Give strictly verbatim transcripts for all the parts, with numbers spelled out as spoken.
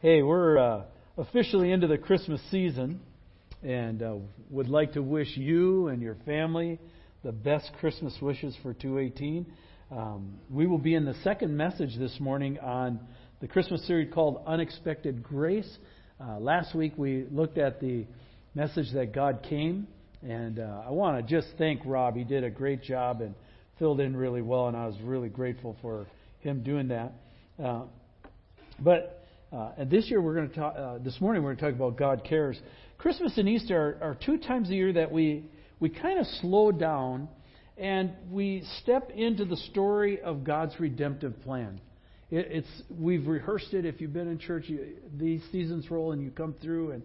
Hey, we're uh, officially into the Christmas season, and uh, would like to wish you and your family the best Christmas wishes for two eighteen. Um, we will be in the second message this morning on the Christmas series called Unexpected Grace. Uh, last week we looked at the message that God came, and uh, I want to just thank Rob. He did a great job and filled in really well, and I was really grateful for him doing that. Uh, but... Uh, and this year we're going to talk. Uh, this morning we're going to talk about God cares. Christmas and Easter are, are two times a year that we we kind of slow down and we step into the story of God's redemptive plan. It, it's we've rehearsed it. If you've been in church, you, these seasons roll and you come through, and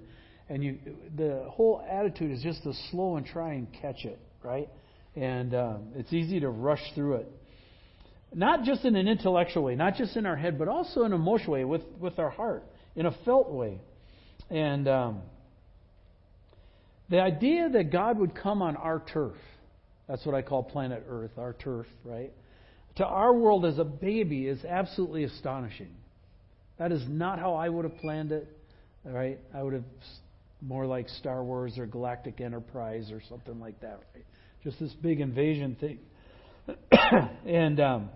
and you the whole attitude is just to slow and try and catch it, right? And um, it's easy to rush through it. Not just in an intellectual way, not just in our head, but also in an emotional way, with, with our heart, in a felt way. And um, the idea that God would come on our turf, that's what I call planet Earth, our turf, right? To our world as a baby is absolutely astonishing. That is not how I would have planned it, right? I would have more like Star Wars or Galactic Enterprise or something like that, right? Just this big invasion thing. and um,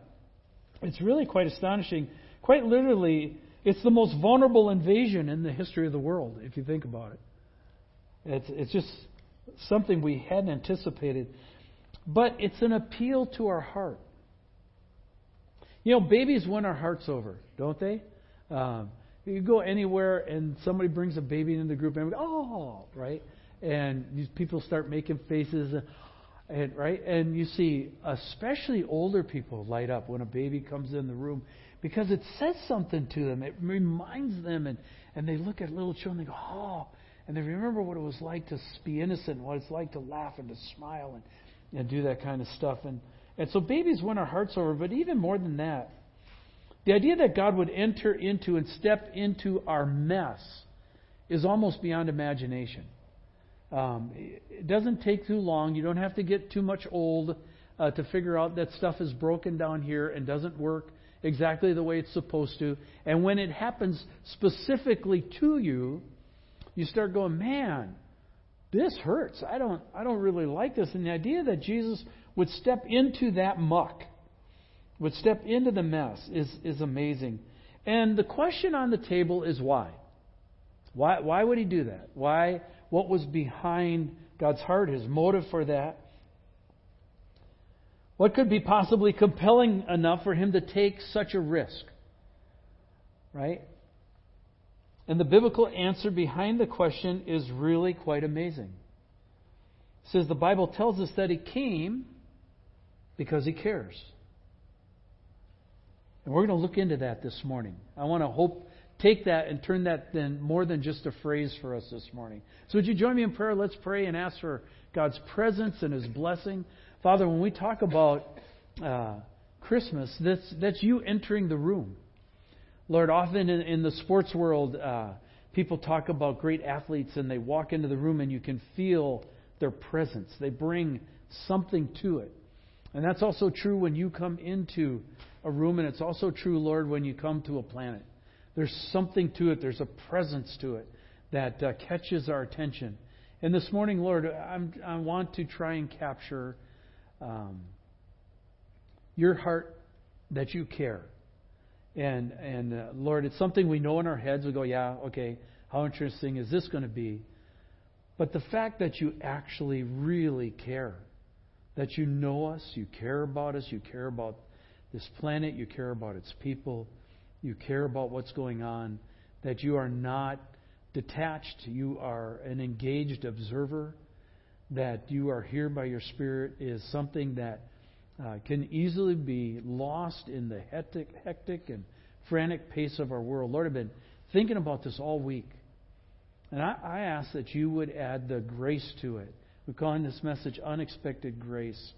it's really quite astonishing. Quite literally, it's the most vulnerable invasion in the history of the world, if you think about it. It's, it's just something we hadn't anticipated. But it's an appeal to our heart. You know, babies win our hearts over, don't they? Um, you go anywhere and somebody brings a baby into the group and we go, oh, right? And these people start making faces and, And right, and you see, especially older people light up when a baby comes in the room because it says something to them. It reminds them, and, and they look at little children and they go, oh, and they remember what it was like to be innocent, what it's like to laugh and to smile and, and do that kind of stuff. And, and so babies win our hearts over, but even more than that, the idea that God would enter into and step into our mess is almost beyond imagination. Um, it doesn't take too long. You don't have to get too much old uh, to figure out that stuff is broken down here and doesn't work exactly the way it's supposed to. And when it happens specifically to you, you start going, man, this hurts. I don't, I don't really like this. And the idea that Jesus would step into that muck, would step into the mess is, is amazing. And the question on the table is why? Why, why would he do that? Why? What was behind God's heart, his motive for that? What could be possibly compelling enough for him to take such a risk? Right? And the biblical answer behind the question is really quite amazing. It says the Bible tells us that he came because he cares. And we're going to look into that this morning. I want to hope... Take that and turn that then more than just a phrase for us this morning. So would you join me in prayer? Let's pray and ask for God's presence and his blessing. Father, when we talk about uh, Christmas, that's, that's you entering the room. Lord, often in, in the sports world, uh, people talk about great athletes and they walk into the room and you can feel their presence. They bring something to it. And that's also true when you come into a room, and it's also true, Lord, when you come to a planet. There's something to it. There's a presence to it that uh, catches our attention. And this morning, Lord, I'm, I want to try and capture um, your heart that you care. And, and uh, Lord, it's something we know in our heads. We go, yeah, okay, how interesting is this going to be? But the fact that you actually really care, that you know us, you care about us, you care about this planet, you care about its people, you care about what's going on, that you are not detached. You are an engaged observer, that you are here by your Spirit is something that uh, can easily be lost in the hectic, hectic and frantic pace of our world. Lord, I've been thinking about this all week. And I, I ask that you would add the grace to it. We're calling this message Unexpected Grace.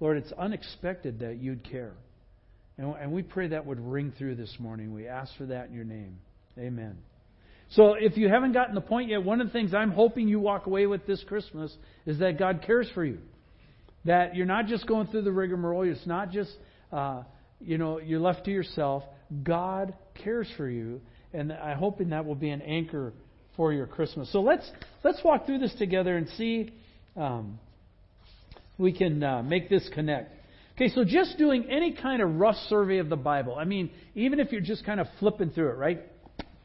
Lord, it's unexpected that you'd care. And we pray that would ring through this morning. We ask for that in your name. Amen. So if you haven't gotten the point yet, one of the things I'm hoping you walk away with this Christmas is that God cares for you. That you're not just going through the rigmarole. It's not just, uh, you know, you're left to yourself. God cares for you. and I'm hoping that will be an anchor for your Christmas. So let's let's walk through this together and see um, we can uh, make this connect. Okay, so just doing any kind of rough survey of the Bible. I mean, even if you're just kind of flipping through it, right?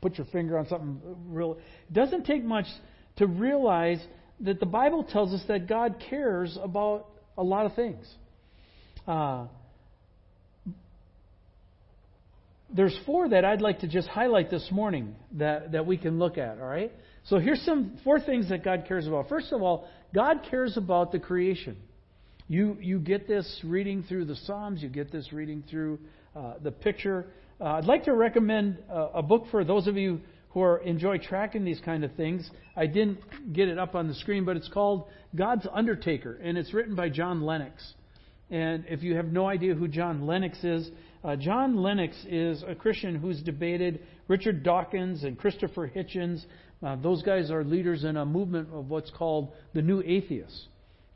Put your finger on something real. It doesn't take much to realize that the Bible tells us that God cares about a lot of things. Uh, there's four that I'd like to just highlight this morning that, that we can look at, all right? So here's some four things that God cares about. First of all, God cares about the creation. You you get this reading through the Psalms. You get this reading through uh, the picture. Uh, I'd like to recommend uh, a book for those of you who are, enjoy tracking these kind of things. I didn't get it up on the screen, but it's called God's Undertaker, and it's written by John Lennox. And if you have no idea who John Lennox is, uh, John Lennox is a Christian who's debated Richard Dawkins and Christopher Hitchens. Uh, those guys are leaders in a movement of what's called the New Atheists.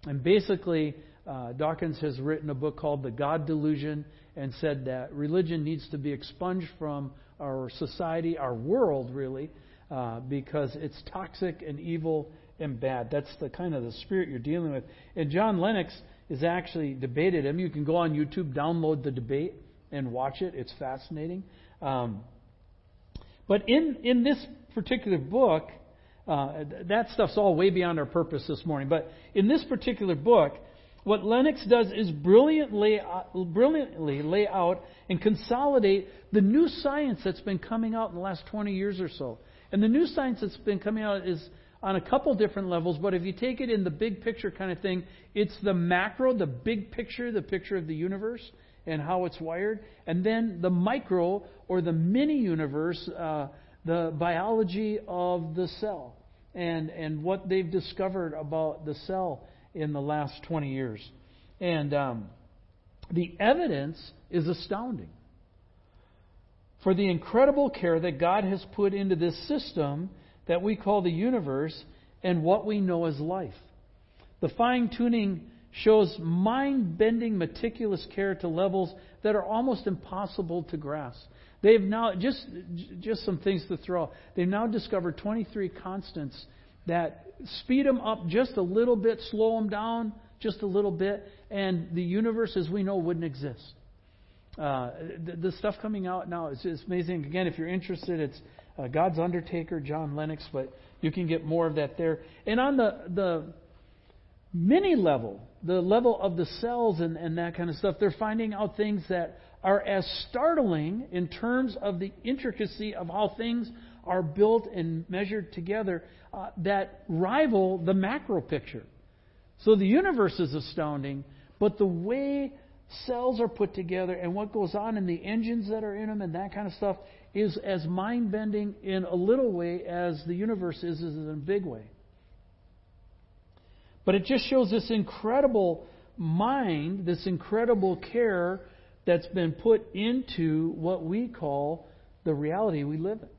And basically, Uh, Dawkins has written a book called The God Delusion and said that religion needs to be expunged from our society, our world really, uh, because it's toxic and evil and bad. That's the kind of the spirit you're dealing with. And John Lennox has actually debated him. You can go on YouTube, download the debate and watch it. It's fascinating. Um, but in, in this particular book, uh, that stuff's all way beyond our purpose this morning. But in this particular book, what Lennox does is brilliantly, brilliantly lay out and consolidate the new science that's been coming out in the last twenty years or so. And the new science that's been coming out is on a couple different levels, but if you take it in the big picture kind of thing, it's the macro, the big picture, the picture of the universe and how it's wired. And then the micro or the mini-universe, uh, the biology of the cell and, and what they've discovered about the cell in the last twenty years. And um, the evidence is astounding for the incredible care that God has put into this system that we call the universe and what we know as life. The fine-tuning shows mind-bending, meticulous care to levels that are almost impossible to grasp. They've now, just, just some things to throw out, they've now discovered twenty-three constants that speed them up just a little bit, slow them down just a little bit, and the universe as we know wouldn't exist. Uh, the, the stuff coming out now is just amazing. Again, if you're interested, it's uh, God's Undertaker, John Lennox, but you can get more of that there. And on the, the mini level, the level of the cells and, and that kind of stuff, they're finding out things that are as startling in terms of the intricacy of how things are built and measured together uh, that rival the macro picture. So the universe is astounding, but the way cells are put together and what goes on in the engines that are in them and that kind of stuff is as mind-bending in a little way as the universe is, is in a big way. But it just shows this incredible mind, this incredible care that's been put into what we call the reality we live in.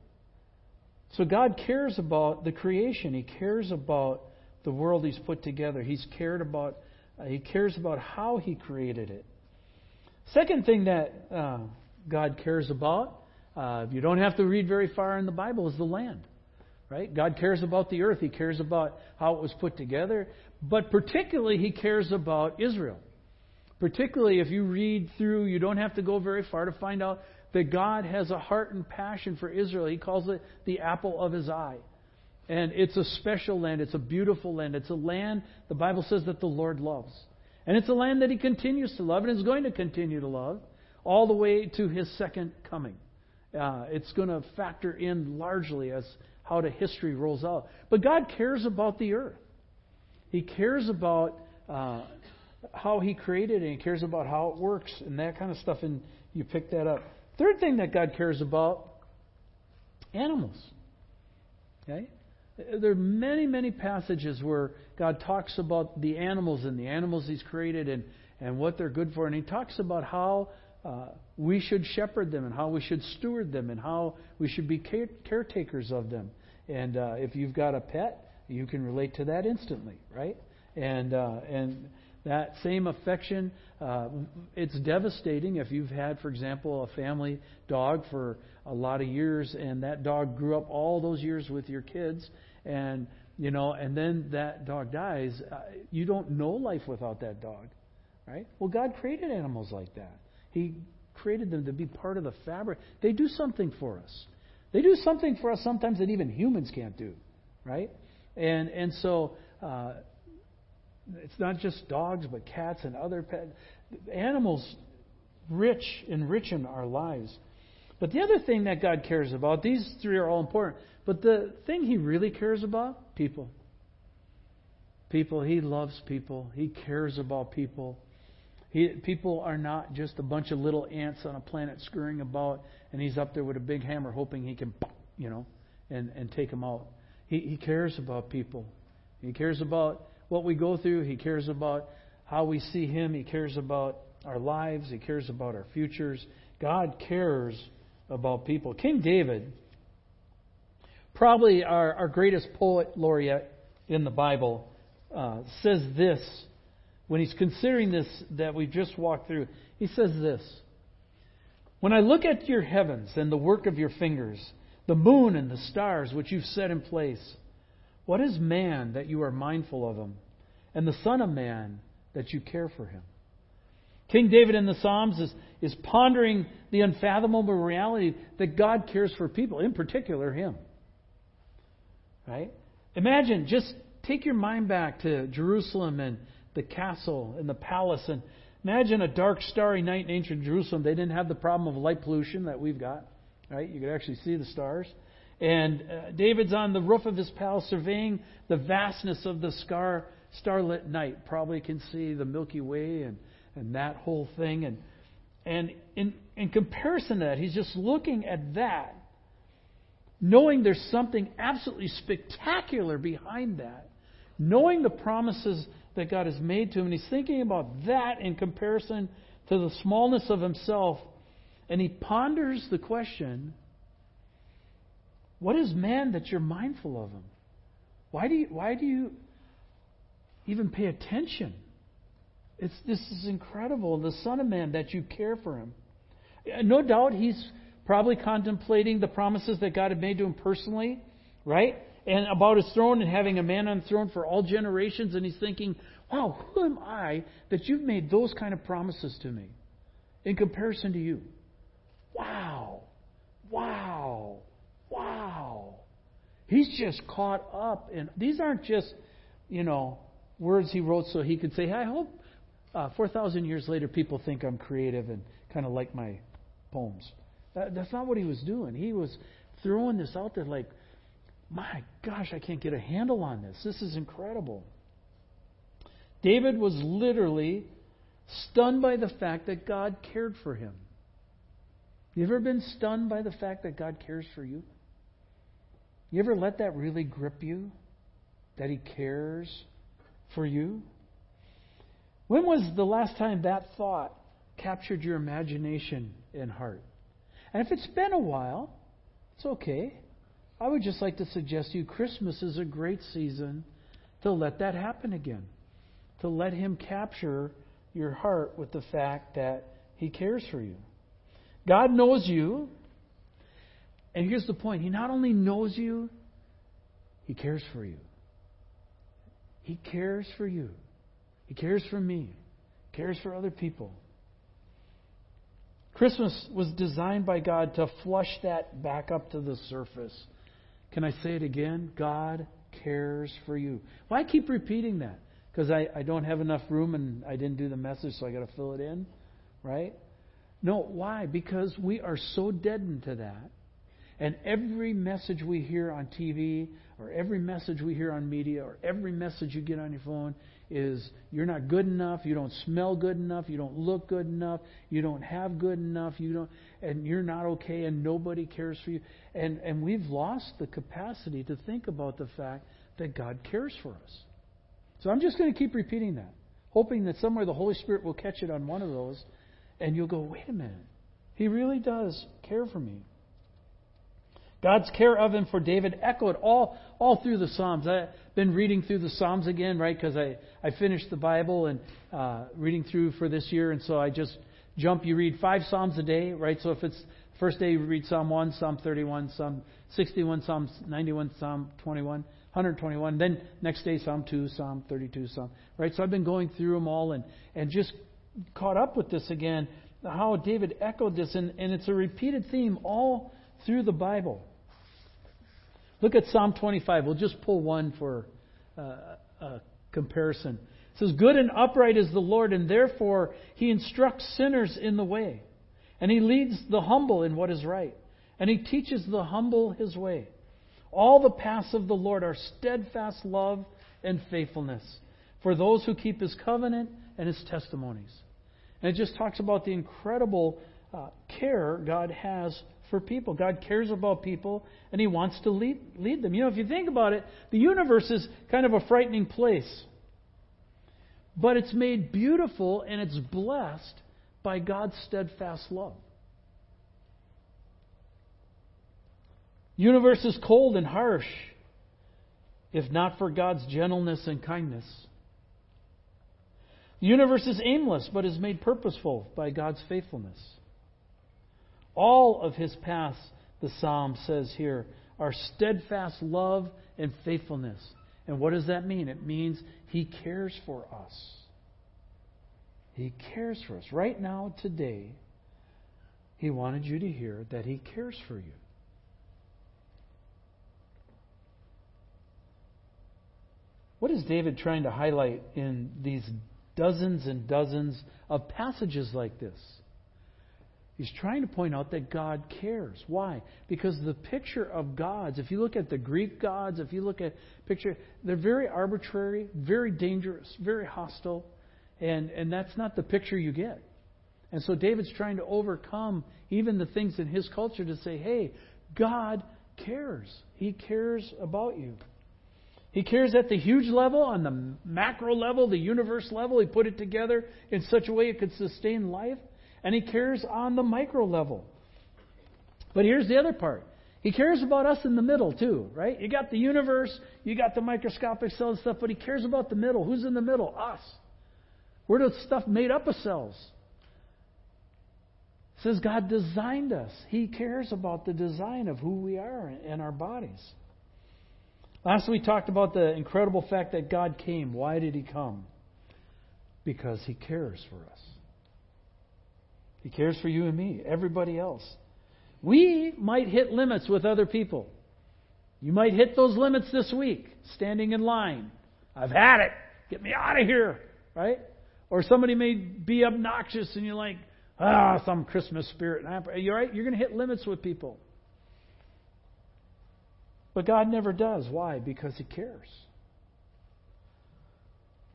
So God cares about the creation. He cares about the world He's put together. He's cared about. Uh, he cares about how He created it. Second thing that uh, God cares about, uh, you don't have to read very far in the Bible, is the land, right? God cares about the earth. He cares about how it was put together, but particularly He cares about Israel. Particularly if you read through, you don't have to go very far to find out that God has a heart and passion for Israel. He calls it the apple of His eye. And it's a special land. It's a beautiful land. It's a land, the Bible says, that the Lord loves. And it's a land that He continues to love and is going to continue to love all the way to His second coming. Uh, it's going to factor in largely as how the history rolls out. But God cares about the earth. He cares about uh, how He created it. And He cares about how it works and that kind of stuff. And you pick that up. Third thing that God cares about, animals. Okay? There are many, many passages where God talks about the animals and the animals He's created and, and what they're good for. And He talks about how uh, we should shepherd them and how we should steward them and how we should be care- caretakers of them. And uh, if you've got a pet, you can relate to that instantly, right? And uh, and That same affection, uh, it's devastating if you've had, for example, a family dog for a lot of years, and that dog grew up all those years with your kids, and you know, and then that dog dies. Uh, you don't know life without that dog, right? Well, God created animals like that. He created them to be part of the fabric. They do something for us. They do something for us sometimes that even humans can't do, right? And and so. Uh, It's not just dogs, but cats and other pets. Animals rich, enrich in our lives. But the other thing that God cares about, these three are all important, but the thing He really cares about, people. People, He loves people. He cares about people. He, people are not just a bunch of little ants on a planet scurrying about, and He's up there with a big hammer hoping He can, you know, and, and take them out. He, he cares about people. He cares about what we go through. He cares about how we see Him. He cares about our lives. He cares about our futures. God cares about people. King David, probably our, our greatest poet laureate in the Bible, uh, says this when he's considering this that we've just walked through. He says this: "When I look at your heavens and the work of your fingers, the moon and the stars which you've set in place, what is man that you are mindful of him, and the son of man that you care for him?" King David in the Psalms is, is pondering the unfathomable reality that God cares for people, in particular him. Right? Imagine, just take your mind back to Jerusalem and the castle and the palace, and imagine a dark, starry night in ancient Jerusalem. They didn't have the problem of light pollution that we've got. Right? You could actually see the stars. And uh, David's on the roof of his palace surveying the vastness of the scar, starlit night. Probably can see the Milky Way and, and that whole thing. And and in, in comparison to that, he's just looking at that, knowing there's something absolutely spectacular behind that, knowing the promises that God has made to him. And he's thinking about that in comparison to the smallness of himself. And he ponders the question, what is man that you're mindful of him? Why do you, why do you even pay attention? It's, this is incredible. The Son of Man that you care for him. No doubt he's probably contemplating the promises that God had made to him personally, right? And about his throne and having a man on the throne for all generations. And he's thinking, wow, who am I that you've made those kind of promises to me in comparison to you? Wow. Wow. Wow. He's just caught up in... These aren't just, you know, words he wrote so he could say, I hope uh, four thousand years later people think I'm creative and kind of like my poems. That, that's not what he was doing. He was throwing this out there like, my gosh, I can't get a handle on this. This is incredible. David was literally stunned by the fact that God cared for him. You ever been stunned by the fact that God cares for you? You ever let that really grip you? That He cares for you? When was the last time that thought captured your imagination and heart? And if it's been a while, it's okay. I would just like to suggest to you Christmas is a great season to let that happen again. To let Him capture your heart with the fact that He cares for you. God knows you. And here's the point. He not only knows you, He cares for you. He cares for you. He cares for me. He cares for other people. Christmas was designed by God to flush that back up to the surface. Can I say it again? God cares for you. Why keep repeating that? Because I, I don't have enough room and I didn't do the message, so I got to fill it in, right? No, why? Because we are so deadened to that. And every message we hear on T V, or every message we hear on media, or every message you get on your phone is, you're not good enough, you don't smell good enough, you don't look good enough, you don't have good enough, you don't, and you're not okay, and nobody cares for you. And, and we've lost the capacity to think about the fact that God cares for us. So I'm just going to keep repeating that, hoping that somewhere the Holy Spirit will catch it on one of those. And you'll go, wait a minute. He really does care for me. God's care of him for David echoed all all through the Psalms. I've been reading through the Psalms again, right, because I, I finished the Bible and uh, reading through for this year, and so I just jump. You read five Psalms a day, right? So if it's first day, you read Psalm one, Psalm thirty-one, Psalm sixty-one, Psalm ninety-one, Psalm twenty-one, one hundred twenty-one. Then next day, Psalm two, Psalm thirty-two, Psalm, right? So I've been going through them all and, and just caught up with this again, how David echoed this, and, and it's a repeated theme all through the Bible. Look at Psalm twenty-five. We'll just pull one for uh, a comparison. It says, "Good and upright is the Lord, and therefore he instructs sinners in the way. And he leads the humble in what is right. And he teaches the humble his way. All the paths of the Lord are steadfast love and faithfulness for those who keep his covenant and his testimonies." And it just talks about the incredible uh, care God has for people. God cares about people, and he wants to lead, lead them. You know, if you think about it, the universe is kind of a frightening place. But it's made beautiful, and it's blessed by God's steadfast love. Universe is cold and harsh, if not for God's gentleness and kindness. The universe is aimless, but is made purposeful by God's faithfulness. All of his paths, the Psalm says here, are steadfast love and faithfulness. And what does that mean? It means he cares for us. He cares for us. Right now, today, he wanted you to hear that he cares for you. What is David trying to highlight in these dozens and dozens of passages like this? He's trying to point out that God cares. Why? Because the picture of gods, if you look at the Greek gods, if you look at picture, they're very arbitrary, very dangerous, very hostile, and, and that's not the picture you get. And so David's trying to overcome even the things in his culture to say, hey, God cares. He cares about you. He cares at the huge level, on the macro level, the universe level. He put it together in such a way it could sustain life. And he cares on the micro level. But here's the other part. He cares about us in the middle too, right? You got the universe, you got the microscopic cells and stuff, but he cares about the middle. Who's in the middle? Us. We're the stuff made up of cells. It says God designed us. He cares about the design of who we are and our bodies. Last week we talked about the incredible fact that God came. Why did he come? Because he cares for us. He cares for you and me, everybody else. We might hit limits with other people. You might hit those limits this week, standing in line. I've had it. Get me out of here, right? Or somebody may be obnoxious and you're like, ah, some Christmas spirit. You're right. You're going to hit limits with people. But God never does. Why? Because he cares.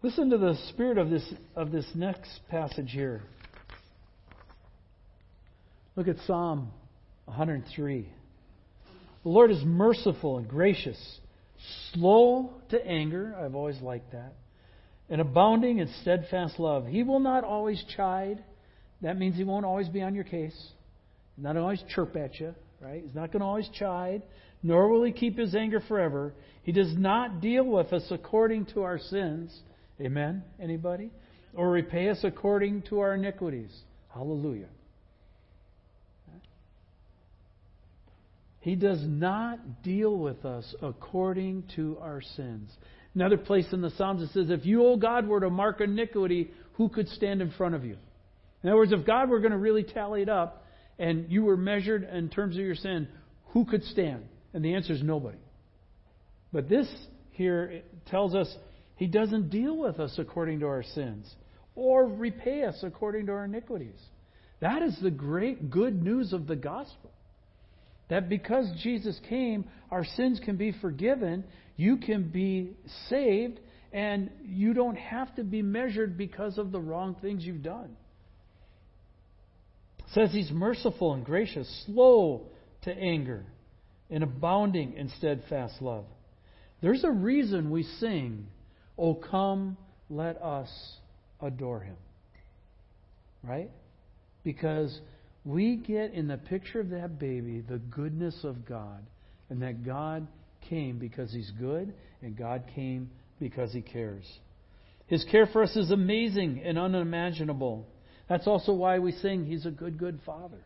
Listen to the spirit of this of this next passage here. Look at Psalm one hundred three. The Lord is merciful and gracious, slow to anger, I've always liked that, and abounding in steadfast love. He will not always chide. That means he won't always be on your case. He's not always chirp at you, right? He's not going to always chide, nor will he keep his anger forever. He does not deal with us according to our sins. Amen? Anybody? Or repay us according to our iniquities. Hallelujah. He does not deal with us according to our sins. Another place in the Psalms it says, if you, O God, were to mark iniquity, who could stand in front of you? In other words, if God were going to really tally it up and you were measured in terms of your sin, who could stand? And the answer is nobody. But this here tells us he doesn't deal with us according to our sins or repay us according to our iniquities. That is the great good news of the gospel. That because Jesus came, our sins can be forgiven, you can be saved, and you don't have to be measured because of the wrong things you've done. It says he's merciful and gracious, slow to anger, and abounding in steadfast love. There's a reason we sing, "O come, let us adore him." Right? Because we get in the picture of that baby the goodness of God and that God came because He's good, and God came because He cares. His care for us is amazing and unimaginable. That's also why we sing He's a good, good Father.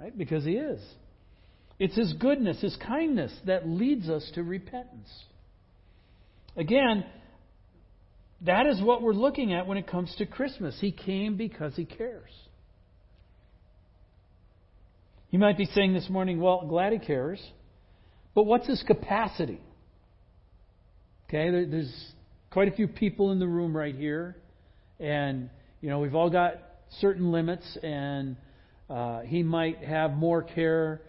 Right? Because He is. It's His goodness, His kindness that leads us to repentance. Again, that is what we're looking at when it comes to Christmas. He came because He cares. You might be saying this morning, well, glad He cares, but what's His capacity? Okay, there's quite a few people in the room right here, and you know we've all got certain limits, and uh, He might have more care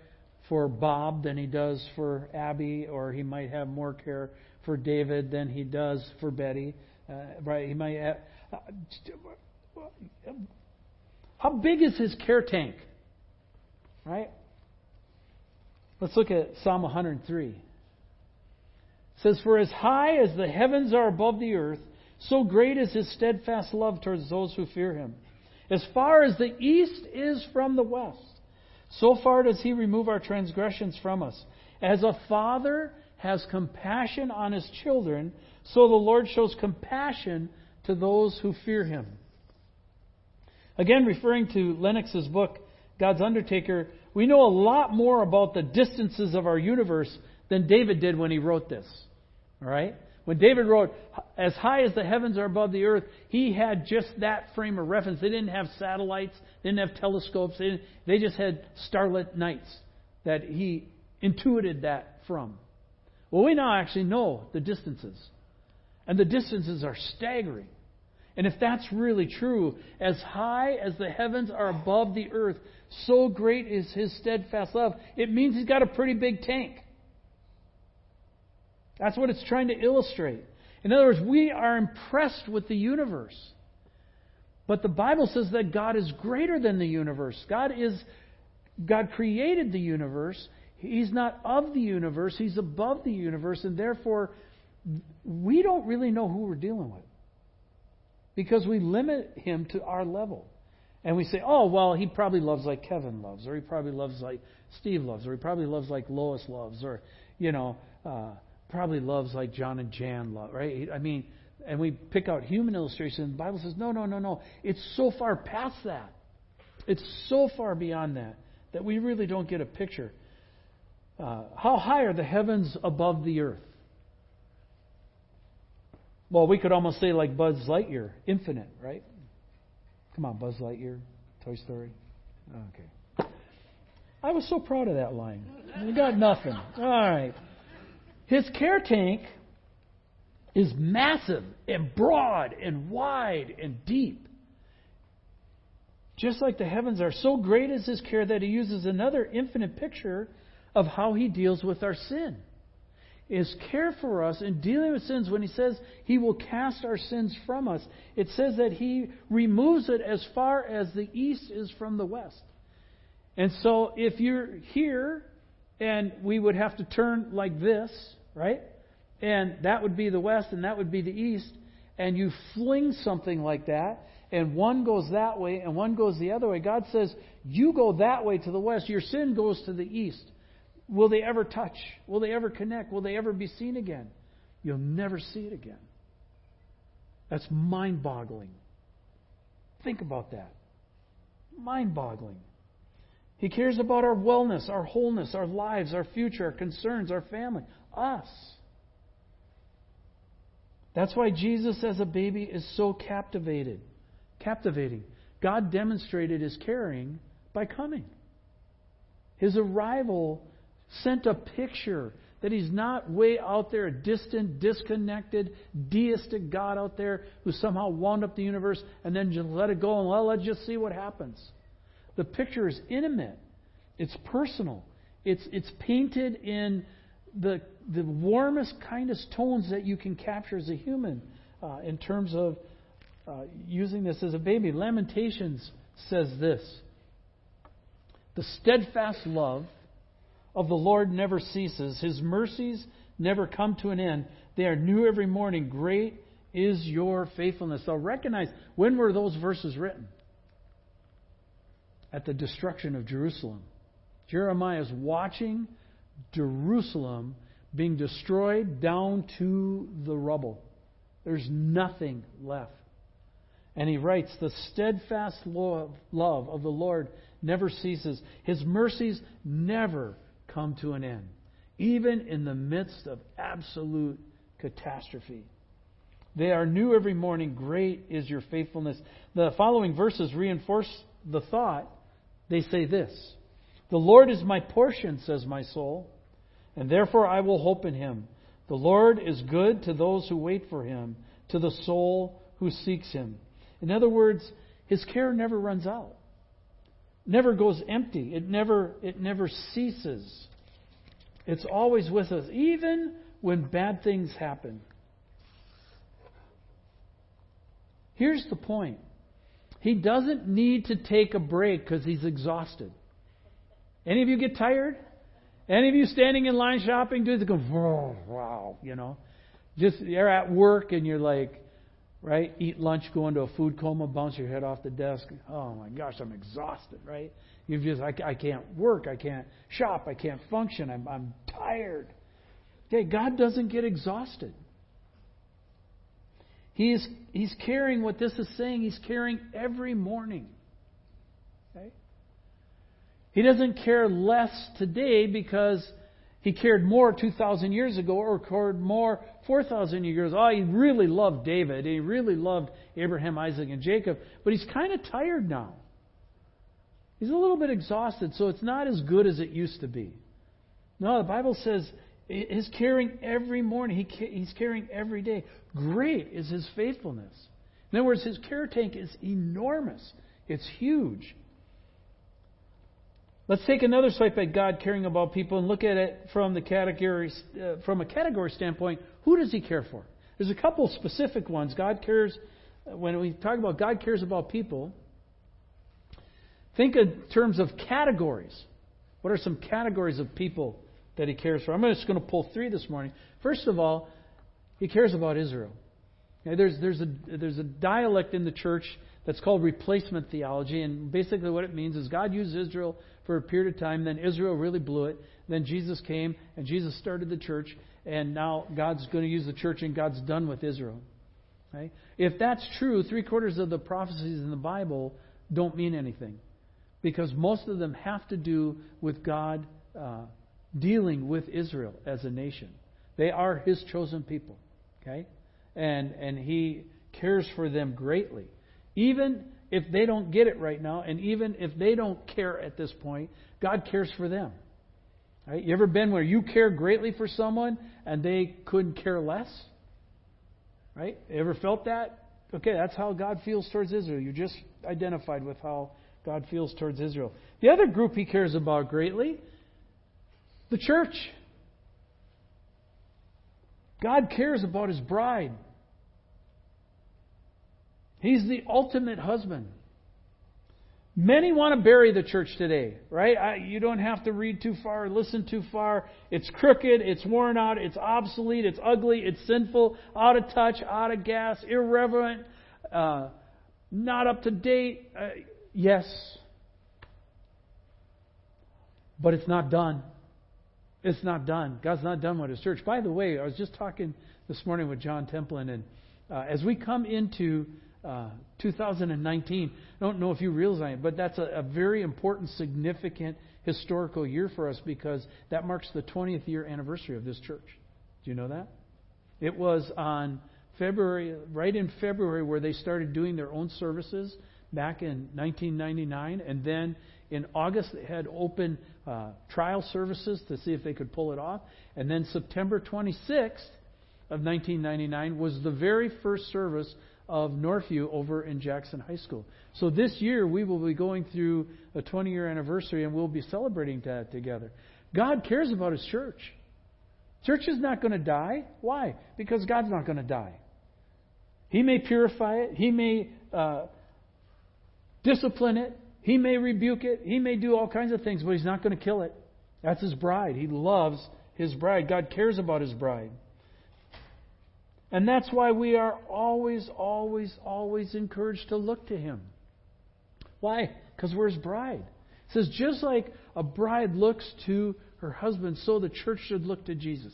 for Bob than He does for Abby, or He might have more care for David than He does for Betty. Uh, right? He might have. How big is His care tank? Right? Let's look at Psalm one hundred three. It says, "For as high as the heavens are above the earth, so great is His steadfast love towards those who fear Him. As far as the east is from the west, so far does He remove our transgressions from us. As a father has compassion on his children, so the Lord shows compassion to those who fear Him." Again, referring to Lennox's book, God's Undertaker, we know a lot more about the distances of our universe than David did when he wrote this. All right? When David wrote, "As high as the heavens are above the earth," he had just that frame of reference. They didn't have satellites. They didn't have telescopes. They, didn't, they just had starlit nights that he intuited that from. Well, we now actually know the distances. And the distances are staggering. And if that's really true, as high as the heavens are above the earth, so great is His steadfast love, it means He's got a pretty big tank. That's what it's trying to illustrate. In other words, we are impressed with the universe. But the Bible says that God is greater than the universe. God is, God created the universe. He's not of the universe. He's above the universe. And therefore, we don't really know who we're dealing with, because we limit Him to our level. And we say, oh, well, He probably loves like Kevin loves, or He probably loves like Steve loves, or He probably loves like Lois loves, or, you know, uh, probably loves like John and Jan love, right? I mean, and we pick out human illustrations. The Bible says, no, no, no, no. It's so far past that. It's so far beyond that, that we really don't get a picture. Uh, how high are the heavens above the earth? Well, we could almost say like Buzz Lightyear, infinite, right? Come on, Buzz Lightyear, Toy Story. Okay. I was so proud of that line. We got nothing. All right. His care tank is massive and broad and wide and deep. Just like the heavens are, so great is His care that He uses another infinite picture of how He deals with our sin. His care for us in dealing with sins, when He says He will cast our sins from us, it says that He removes it as far as the east is from the west. And so if you're here, and we would have to turn like this, right? And that would be the west, and that would be the east, and you fling something like that, and one goes that way, and one goes the other way. God says, you go that way to the west, your sin goes to the east. Will they ever touch? Will they ever connect? Will they ever be seen again? You'll never see it again. That's mind-boggling. Think about that. Mind-boggling. He cares about our wellness, our wholeness, our lives, our future, our concerns, our family, us. That's why Jesus as a baby is so captivated, captivating. God demonstrated His caring by coming. His arrival sent a picture that He's not way out there, a distant, disconnected, deistic God out there who somehow wound up the universe and then just let it go and, well, let's just see what happens. The picture is intimate. It's personal. It's it's painted in the the warmest, kindest tones that you can capture as a human uh, in terms of uh, using this as a baby. Lamentations says this: "The steadfast love of the Lord never ceases. His mercies never come to an end. They are new every morning. Great is your faithfulness." I'll recognize, when were those verses written? At the destruction of Jerusalem. Jeremiah is watching Jerusalem being destroyed down to the rubble. There's nothing left. And he writes, the steadfast love, love of the Lord never ceases. His mercies never come to an end, even in the midst of absolute catastrophe. They are new every morning. Great is your faithfulness. The following verses reinforce the thought. They say this, the Lord is my portion, says my soul, and therefore I will hope in him. The Lord is good to those who wait for him, to the soul who seeks him. In other words, his care never runs out. Never goes empty. It never, it never ceases. It's always with us, even when bad things happen. Here's the point. He doesn't need to take a break because he's exhausted. Any of you get tired? Any of you standing in line shopping, dudes go, wow, you know. Just, you're at work and you're like, right? Eat lunch, go into a food coma, bounce your head off the desk. Oh my gosh, I'm exhausted, right? You've just, I, I can't work, I can't shop, I can't function, I'm, I'm tired. Okay, God doesn't get exhausted. He is, he's carrying what this is saying. He's carrying every morning. Okay? He doesn't care less today because he cared more two thousand years ago or cared more four thousand years ago. Oh, he really loved David. He really loved Abraham, Isaac, and Jacob. But he's kind of tired now. He's a little bit exhausted, so it's not as good as it used to be. No, the Bible says he's caring every morning. He, he's caring every day. Great is his faithfulness. In other words, his care tank is enormous. It's huge. Let's take another swipe at God caring about people and look at it from the category, uh, from a category standpoint. Who does he care for? There's a couple specific ones. God cares, when we talk about God cares about people, think in terms of categories. What are some categories of people that he cares for? I'm just going to pull three this morning. First of all, he cares about Israel. There's, there's, a, there's a dialect in the church that's called replacement theology, and basically what it means is God used Israel for a period of time, then Israel really blew it, then Jesus came, and Jesus started the church, and now God's going to use the church, and God's done with Israel. Right? If that's true, three-quarters of the prophecies in the Bible don't mean anything, because most of them have to do with God uh, dealing with Israel as a nation. They are his chosen people, okay? And and he cares for them greatly. Even if they don't get it right now, and even if they don't care at this point, God cares for them. Right? You ever been where you care greatly for someone and they couldn't care less? Right? Ever felt that? Okay, that's how God feels towards Israel. You just identified with how God feels towards Israel. The other group he cares about greatly, the church. God cares about his bride. He's the ultimate husband. Many want to bury the church today, right? I, you don't have to read too far or listen too far. It's crooked, it's worn out, it's obsolete, it's ugly, it's sinful, out of touch, out of gas, irreverent, uh, not up to date. Uh, yes. But it's not done. It's not done. God's not done with his church. By the way, I was just talking this morning with John Templin, and uh, as we come into uh, two thousand nineteen, I don't know if you realize it, but that's a, a very important, significant historical year for us because that marks the twentieth year anniversary of this church. Do you know that? It was on February, right in February, where they started doing their own services back in nineteen ninety-nine, and then in August, they had open uh, trial services to see if they could pull it off. And then September twenty-sixth of nineteen ninety-nine was the very first service of Northview over in Jackson High School. So this year, we will be going through a twenty-year anniversary, and we'll be celebrating that together. God cares about his church. Church is not going to die. Why? Because God's not going to die. He may purify it. He may uh, discipline it. He may rebuke it. He may do all kinds of things, but he's not going to kill it. That's his bride. He loves his bride. God cares about his bride. And that's why we are always, always, always encouraged to look to him. Why? Because we're his bride. It says, just like a bride looks to her husband, so the church should look to Jesus.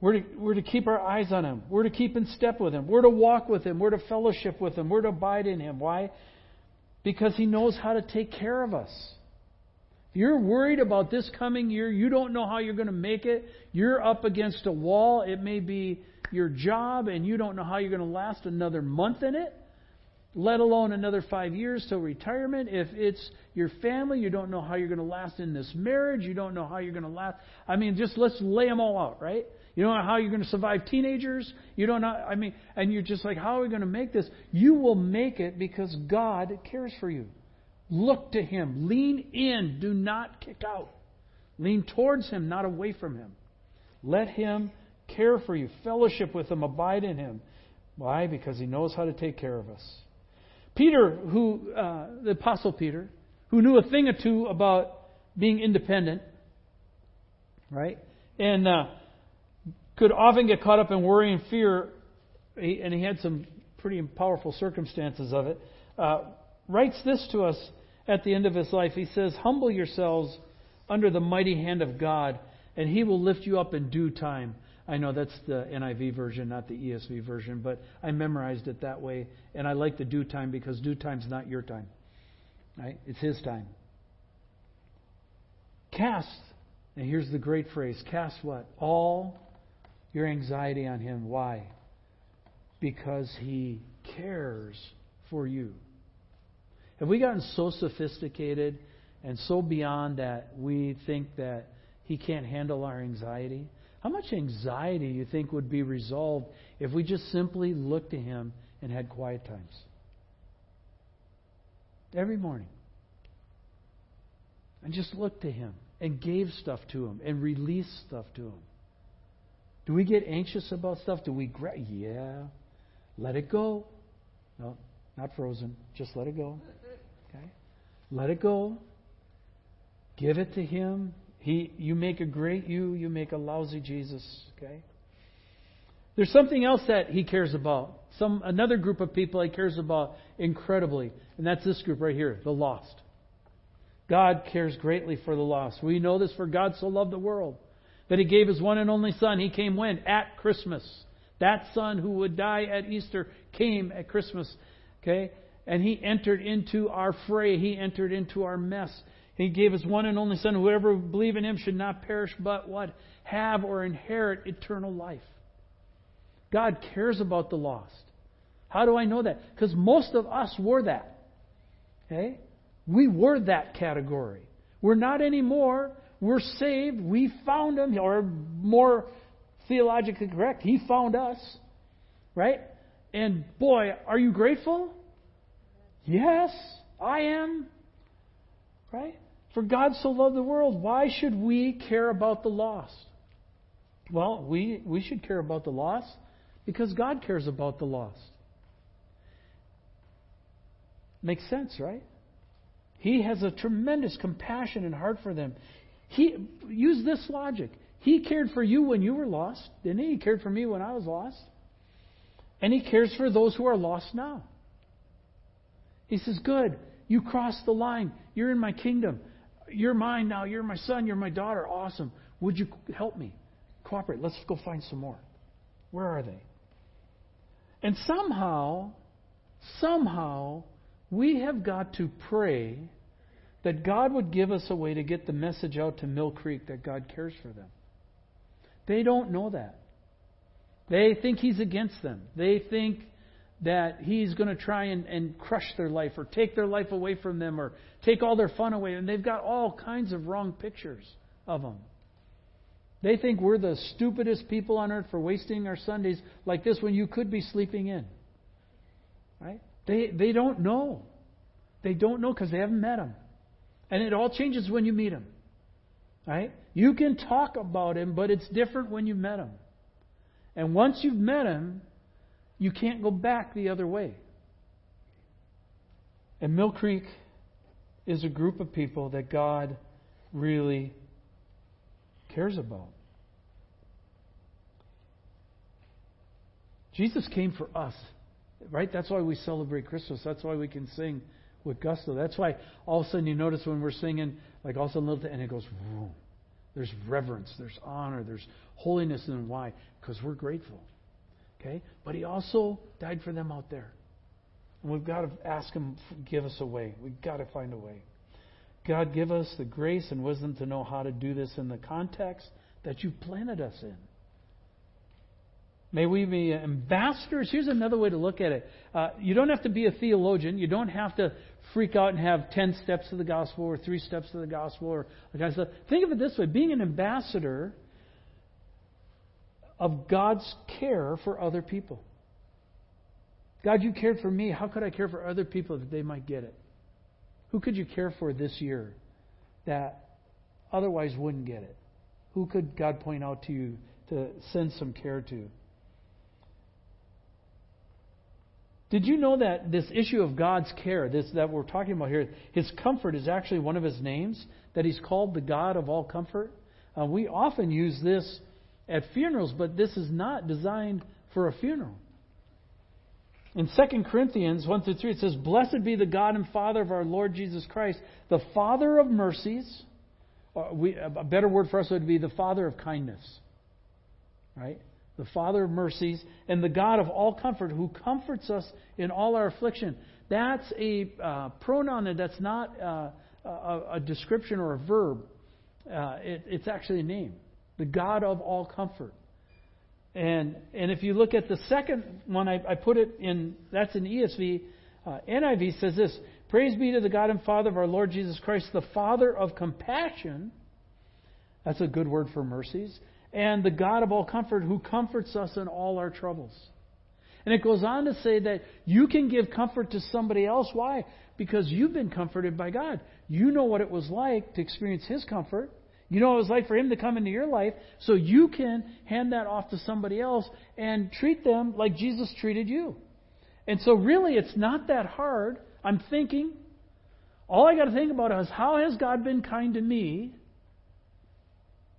We're to, we're to keep our eyes on Him. We're to keep in step with Him. We're to walk with Him. We're to fellowship with Him. We're to abide in Him. Why? Because He knows how to take care of us. If you're worried about this coming year, you don't know how you're going to make it, you're up against a wall, it may be your job, and you don't know how you're going to last another month in it, let alone another five years till retirement. If it's your family, you don't know how you're going to last in this marriage, you don't know how you're going to last. I mean, just let's lay them all out, right? You don't know how you're going to survive teenagers. You don't know, I mean, and you're just like, how are we going to make this? You will make it because God cares for you. Look to Him. Lean in. Do not kick out. Lean towards Him, not away from Him. Let Him care for you. Fellowship with Him. Abide in Him. Why? Because He knows how to take care of us. Peter, who uh, the Apostle Peter, who knew a thing or two about being independent, right? And uh, could often get caught up in worry and fear, and he had some pretty powerful circumstances of it, uh, writes this to us at the end of his life. He says, "Humble yourselves under the mighty hand of God, and He will lift you up in due time." I know that's the N I V version, not the E S V version, but I memorized it that way, and I like the due time because due time's not your time, right? It's His time. Cast, and here's the great phrase, cast what? All your anxiety on Him. Why? Because He cares for you. Have we gotten so sophisticated and so beyond that we think that He can't handle our anxiety? How much anxiety do you think would be resolved if we just simply looked to Him and had quiet times? Every morning. And just looked to Him and gave stuff to Him and released stuff to Him. Do we get anxious about stuff? Do we gra- Yeah. Let it go. No, not frozen. Just let it go. Okay. Let it go. Give it to Him. He, you make a great you, you make a lousy Jesus. Okay. There's something else that He cares about. Some another group of people He cares about incredibly, and that's this group right here, the lost. God cares greatly for the lost. We know this, for God so loved the world that He gave His one and only Son. He came when? At Christmas. That Son who would die at Easter came at Christmas. Okay? And He entered into our fray. He entered into our mess. He gave His one and only Son. Whoever would believe in Him should not perish, but what? Have or inherit eternal life. God cares about the lost. How do I know that? Because most of us were that. Okay? We were that category. We're not anymore. We're saved. We found Him. Or more theologically correct, He found us. Right? And boy, are you grateful? Yes, I am. Right? For God so loved the world. Why should we care about the lost? Well, we, we should care about the lost because God cares about the lost. Makes sense, right? He has a tremendous compassion and heart for them. He, use this logic. He cared for you when you were lost, didn't He? He cared for me when I was lost. And He cares for those who are lost now. He says, good. You crossed the line. You're in my kingdom. You're mine now. You're my son. You're my daughter. Awesome. Would you help me? Cooperate. Let's go find some more. Where are they? And somehow, somehow, we have got to pray that God would give us a way to get the message out to Mill Creek that God cares for them. They don't know that. They think He's against them. They think that He's going to try and, and crush their life or take their life away from them or take all their fun away. And they've got all kinds of wrong pictures of Him. They think we're the stupidest people on earth for wasting our Sundays like this when you could be sleeping in. Right? They, they don't know. They don't know because they haven't met Him. And it all changes when you meet Him. Right? You can talk about Him, but it's different when you met Him. And once you've met Him, you can't go back the other way. And Mill Creek is a group of people that God really cares about. Jesus came for us, right? That's why we celebrate Christmas. That's why we can sing with gusto. That's why all of a sudden you notice when we're singing, like all of a sudden little, and it goes, whoa. There's reverence, there's honor, there's holiness. And why? Because we're grateful. Okay? But he also died for them out there. And we've got to ask him, give us a way. We've got to find a way. God, give us the grace and wisdom to know how to do this in the context that you planted us in. May we be ambassadors. Here's another way to look at it. Uh, you don't have to be a theologian. You don't have to freak out and have ten steps of the gospel or three steps of the gospel or that kind of stuff. Think of it this way. Being an ambassador of God's care for other people. God, you cared for me. How could I care for other people that they might get it? Who could you care for this year that otherwise wouldn't get it? Who could God point out to you to send some care to? Did you know that this issue of God's care, this that we're talking about here, His comfort is actually one of His names, that He's called the God of all comfort? Uh, we often use this at funerals, but this is not designed for a funeral. In Second Corinthians one through three, it says, "Blessed be the God and Father of our Lord Jesus Christ, the Father of mercies." Or we, a better word for us would be the Father of kindness. Right? The Father of mercies, and the God of all comfort, who comforts us in all our affliction. That's a uh, pronoun that's not uh, a, a description or a verb. Uh, it, it's actually a name. The God of all comfort. And and if you look at the second one, I, I put it in, that's in E S V. Uh, N I V says this, "Praise be to the God and Father of our Lord Jesus Christ, the Father of compassion." That's a good word for mercies. "And the God of all comfort, who comforts us in all our troubles." And it goes on to say that you can give comfort to somebody else. Why? Because you've been comforted by God. You know what it was like to experience His comfort. You know what it was like for Him to come into your life. So you can hand that off to somebody else and treat them like Jesus treated you. And so really, it's not that hard. I'm thinking, all I got to think about is, how has God been kind to me?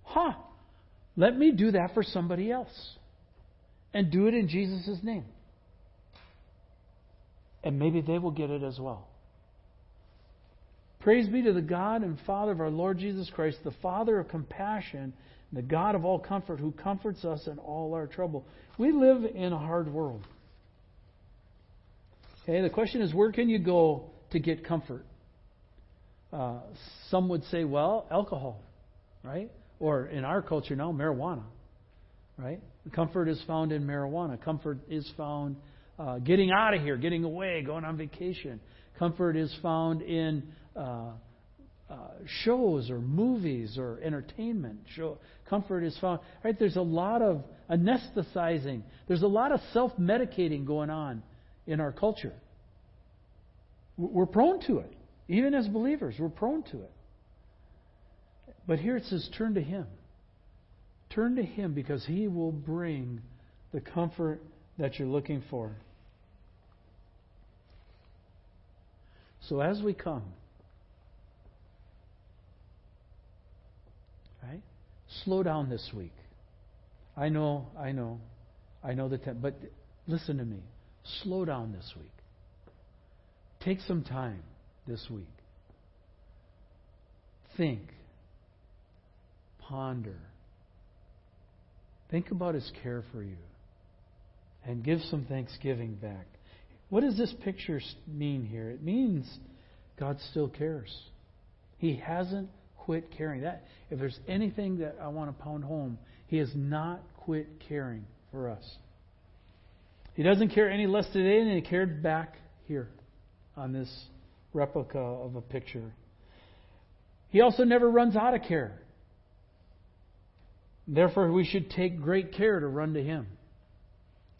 Huh. Let me do that for somebody else and do it in Jesus' name. And maybe they will get it as well. Praise be to the God and Father of our Lord Jesus Christ, the Father of compassion, and the God of all comfort, who comforts us in all our trouble. We live in a hard world. Okay, the question is, where can you go to get comfort? Uh, some would say, well, alcohol, right? Or in our culture now, marijuana, right? Comfort is found in marijuana. Comfort is found uh, getting out of here, getting away, going on vacation. Comfort is found in uh, uh, shows or movies or entertainment. Show, comfort is found, right? There's a lot of anesthetizing. There's a lot of self-medicating going on in our culture. We're prone to it. Even as believers, we're prone to it. But here it says, turn to Him. Turn to Him, because He will bring the comfort that you're looking for. So as we come, right? Slow down this week. I know, I know, I know the time, but listen to me. Slow down this week. Take some time this week. Think. Ponder. Think about His care for you. And give some thanksgiving back. What does this picture mean here? It means God still cares. He hasn't quit caring. That, if there's anything that I want to pound home, He has not quit caring for us. He doesn't care any less today than He cared back here on this replica of a picture. He also never runs out of care. Therefore, we should take great care to run to Him.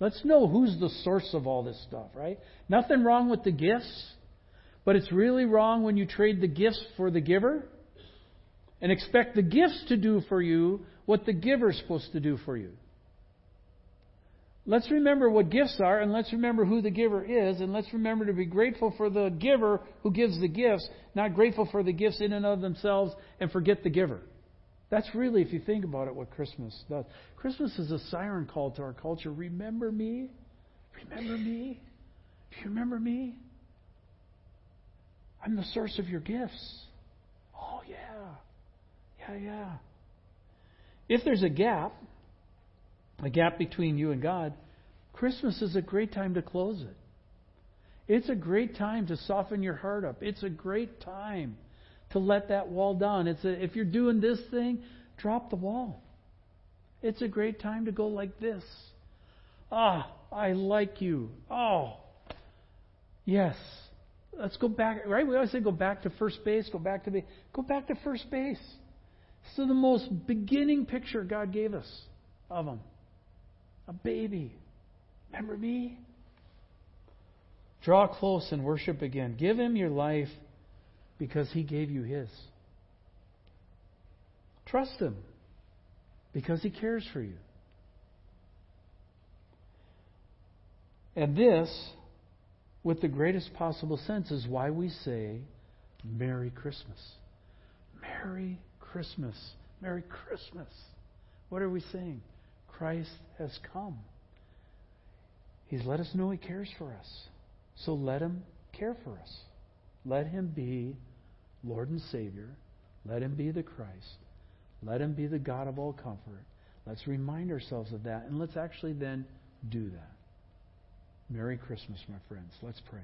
Let's know who's the source of all this stuff, right? Nothing wrong with the gifts, but it's really wrong when you trade the gifts for the giver and expect the gifts to do for you what the giver's supposed to do for you. Let's remember what gifts are, and let's remember who the giver is, and let's remember to be grateful for the giver who gives the gifts, not grateful for the gifts in and of themselves, and forget the giver. That's really, if you think about it, what Christmas does. Christmas is a siren call to our culture. Remember me? Remember me? Do you remember me? I'm the source of your gifts. Oh, yeah. Yeah, yeah. If there's a gap, a gap between you and God, Christmas is a great time to close it. It's a great time to soften your heart up. It's a great time to let that wall down. It's a, if you're doing this thing, drop the wall. It's a great time to go like this. Ah, I like you. Oh, yes. Let's go back, right? We always say go back to first base, go back to base. Go back to first base. So the most beginning picture God gave us of him. A baby. Remember me? Draw close and worship again. Give him your life because he gave you his. Trust him because he cares for you. And this, with the greatest possible sense, is why we say, Merry Christmas. Merry Christmas. Merry Christmas. What are we saying? Christ has come. He's let us know he cares for us. So let him care for us. Let him be Lord and Savior. Let him be the Christ. Let him be the God of all comfort. Let's remind ourselves of that, and let's actually then do that. Merry Christmas, my friends. Let's pray.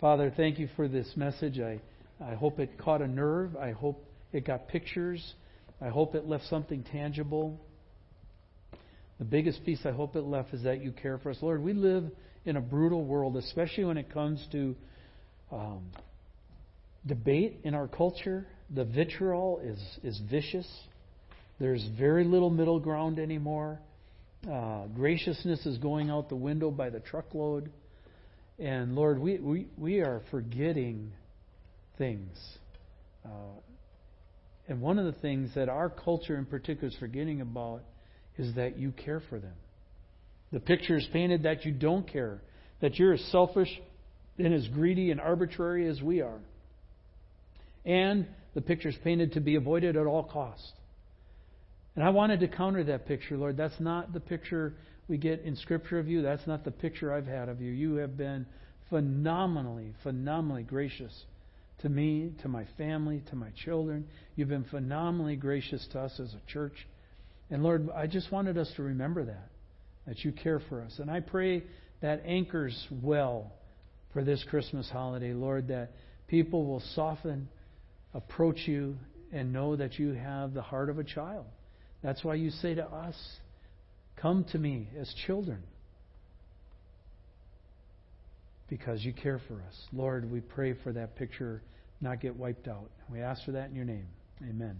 Father, thank you for this message. I, I hope it caught a nerve. I hope it got pictures. I hope it left something tangible. The biggest piece I hope it left is that you care for us. Lord, we live in a brutal world, especially when it comes to um, debate in our culture. The vitriol is, is vicious. There's very little middle ground anymore. Uh, graciousness is going out the window by the truckload. And Lord, we, we, we are forgetting things. Uh, and one of the things that our culture in particular is forgetting about is that you care for them. The picture is painted that you don't care, that you're as selfish and as greedy and arbitrary as we are. And the picture is painted to be avoided at all costs. And I wanted to counter that picture, Lord. That's not the picture we get in Scripture of you. That's not the picture I've had of you. You have been phenomenally, phenomenally gracious to me, to my family, to my children. You've been phenomenally gracious to us as a church. And Lord, I just wanted us to remember that, that you care for us. And I pray that anchors well for this Christmas holiday, Lord, that people will soften, approach you, and know that you have the heart of a child. That's why you say to us, come to me as children, because you care for us. Lord, we pray for that picture not get wiped out. We ask for that in your name. Amen.